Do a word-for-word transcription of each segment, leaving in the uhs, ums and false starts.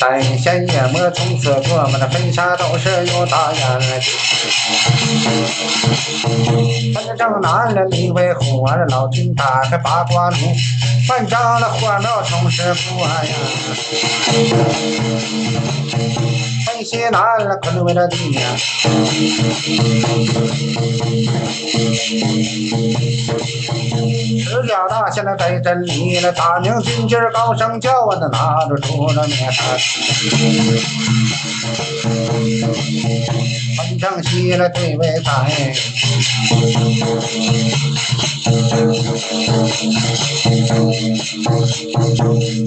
三仙野魔从此过，我们的飞沙走石又打眼来。反正南了李威虎啊，老君打开八卦炉。半张了火苗同时过呀，奔西南了坤为了地呀。十角大仙的给真理了，打鸣金鸡高声叫啊，那拿着竹了面山。分正西了对为财，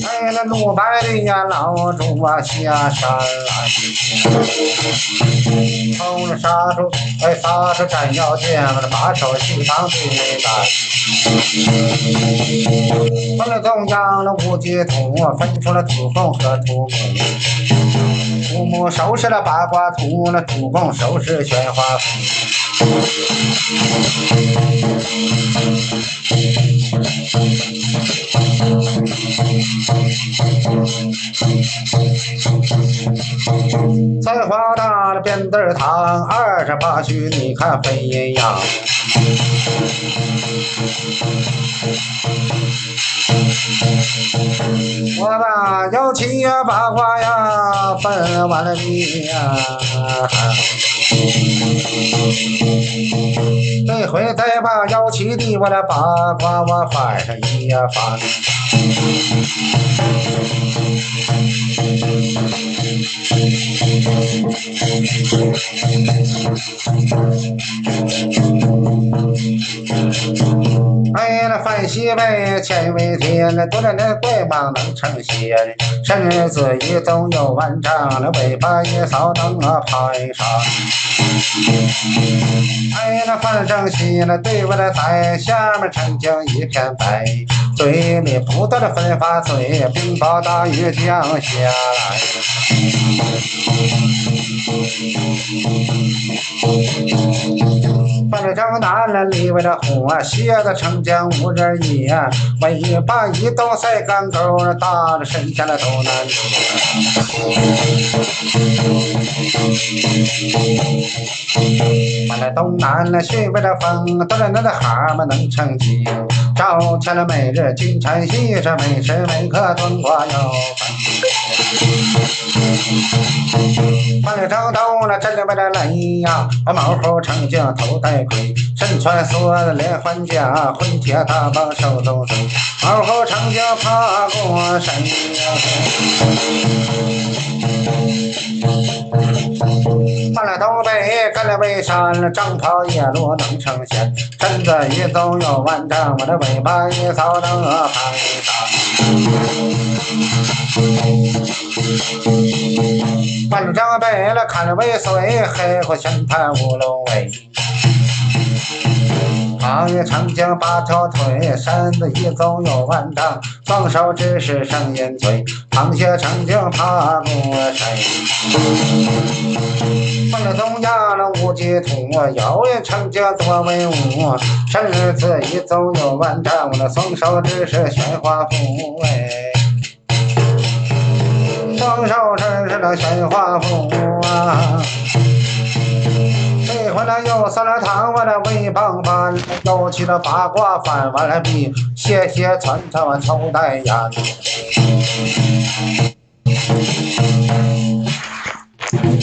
哎，那怒白的呀老猪啊下山来，偷了杀猪，哎，杀猪斩妖剑，把手细长对为难。分了中央了五级土，分出了土凤和土母。土母收拾了八卦图，那土共收拾玄花符。三花大了编字堂，二十八虚你看飞阴阳。我把幺七呀八卦呀分完了地呀，这回再把幺七地我的八卦我反上一呀翻。哎，那范西北乾为天，那多了那怪蟒能成仙，身子一纵有万丈，那尾巴一扫能啊拍上。哎，那范正西那对我的台，下面澄清一片白，嘴里不断的分发嘴，冰雹大雨降下来。奔着张南了李为了虎啊，蝎子成江无人倚啊，尾巴一刀塞干钩，大了身下了都难躲。奔着东南了旭为了风，都是那的蛤蟆能成精，招前了每日金蝉戏，是每时每刻端瓜腰。奔着张东了真的为了雷呀，毛猴成精头戴盔，身穿梭的连环甲，混铁大棒手中锤，毛猴成精怕过谁呀？搬了东北，干了威山，张袍野鹿能成仙，身子一纵有万丈，我的尾巴一扫能啊拍上。搬了张北了，砍了威水，黑虎玄盘乌龙尾。螃蟹成精八条腿，身子一纵有万丈，双手只是生烟嘴，螃蟹成精怕过谁？搬了东亚了五季土，摇也成家多威武。生日子一走有万丈，我的双手只是悬花符哎。 双手持是那悬花符啊，这回来又上了堂，完了魏帮翻，又去了八卦反，完了比谢谢传传完抽袋烟。